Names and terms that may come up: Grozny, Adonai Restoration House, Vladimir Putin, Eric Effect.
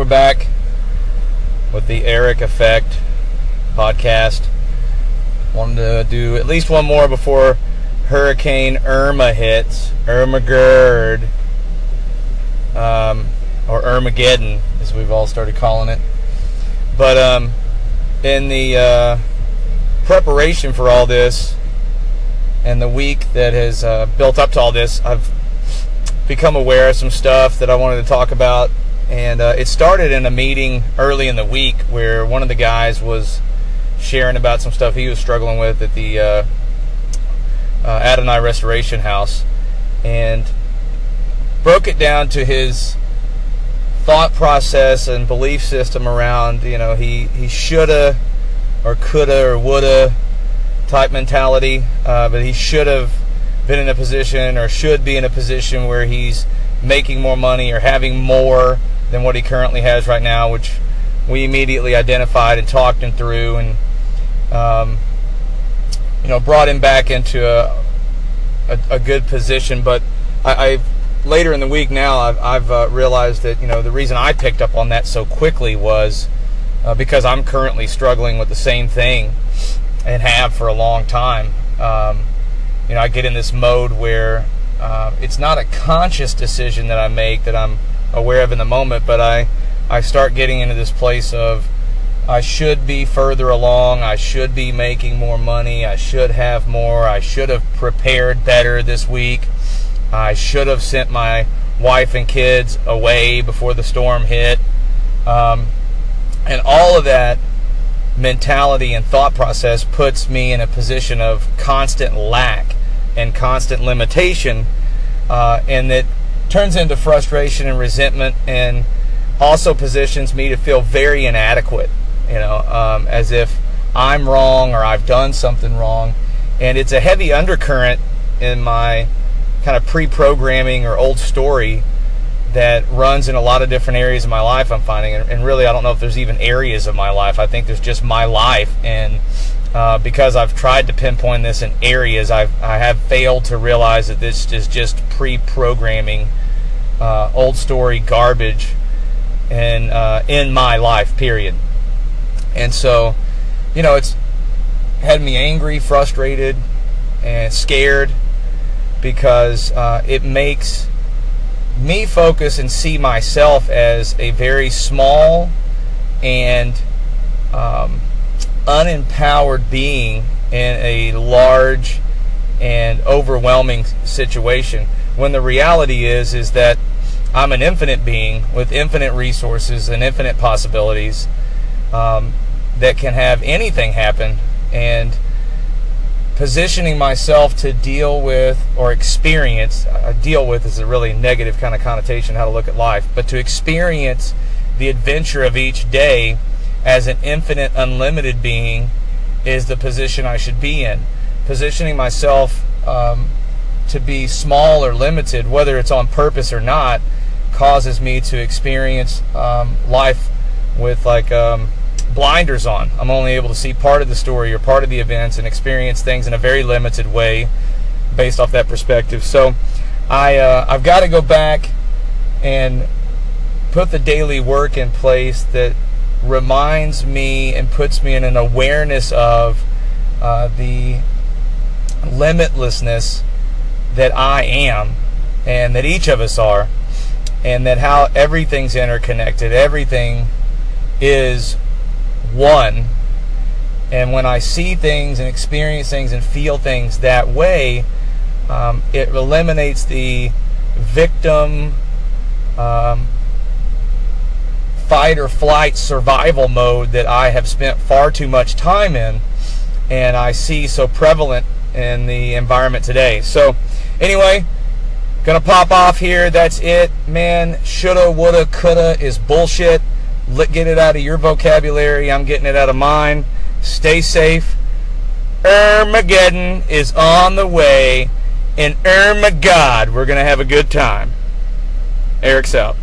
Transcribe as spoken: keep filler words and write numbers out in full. We're back with the Eric Effect podcast. Wanted to do at least one more before Hurricane Irma hits. Irma-Gerd. Um, or Irmageddon, as we've all started calling it. But um, in the uh, preparation for all this, and the week that has uh, built up to all this, I've become aware of some stuff that I wanted to talk about. And uh, it started in a meeting early in the week where one of the guys was sharing about some stuff he was struggling with at the uh, uh, Adonai Restoration House, and broke it down to his thought process and belief system around, you know, he, he shoulda or coulda or woulda type mentality, uh, but he should have been in a position or should be in a position where he's making more money or having more than what he currently has right now, which we immediately identified and talked him through, and um, you know, brought him back into a a, a good position. But I I've, later in the week now, I've, I've uh, realized that, you know, the reason I picked up on that so quickly was uh, because I'm currently struggling with the same thing and have for a long time. Um, you know, I get in this mode where uh, it's not a conscious decision that I make that I'm aware of in the moment, but I. I start getting into this place of I should be further along, I should be making more money, I should have more, I should have prepared better this week, I should have sent my wife and kids away before the storm hit, um, and all of that mentality and thought process puts me in a position of constant lack and constant limitation, uh, and that turns into frustration and resentment, and also positions me to feel very inadequate, you know, um, as if I'm wrong or I've done something wrong. And it's a heavy undercurrent in my kind of pre-programming or old story that runs in a lot of different areas of my life, I'm finding. And, and really, I don't know if there's even areas of my life. I think there's just my life. And uh, because I've tried to pinpoint this in areas, I've, I have failed to realize that this is just pre-programming, uh, old story garbage. And uh, in my life, period. And so, you know, it's had me angry, frustrated, and scared, because uh, it makes me focus and see myself as a very small and um, unempowered being in a large and overwhelming situation, when the reality is is that I'm an infinite being with infinite resources and infinite possibilities um, that can have anything happen, and positioning myself to deal with or experience, uh, deal with is a really negative kind of connotation, how to look at life, but to experience the adventure of each day as an infinite, unlimited being is the position I should be in. Positioning myself um, to be small or limited, whether it's on purpose or not, causes me to experience um, life with like um, blinders on. I'm only able to see part of the story or part of the events and experience things in a very limited way based off that perspective. So I, uh, I've got to go back and put the daily work in place that reminds me and puts me in an awareness of uh, the limitlessness that I am, and that each of us are, and that how everything's interconnected, everything is one. And when I see things and experience things and feel things that way, um, it eliminates the victim, um, fight or flight survival mode that I have spent far too much time in, and I see so prevalent in the environment today. So anyway, gonna pop off here. That's it, man. Shoulda, woulda, coulda is bullshit. Let, get it out of your vocabulary. I'm getting it out of mine. Stay safe. Armageddon is on the way, and Irma God, we're gonna have a good time. Eric's out.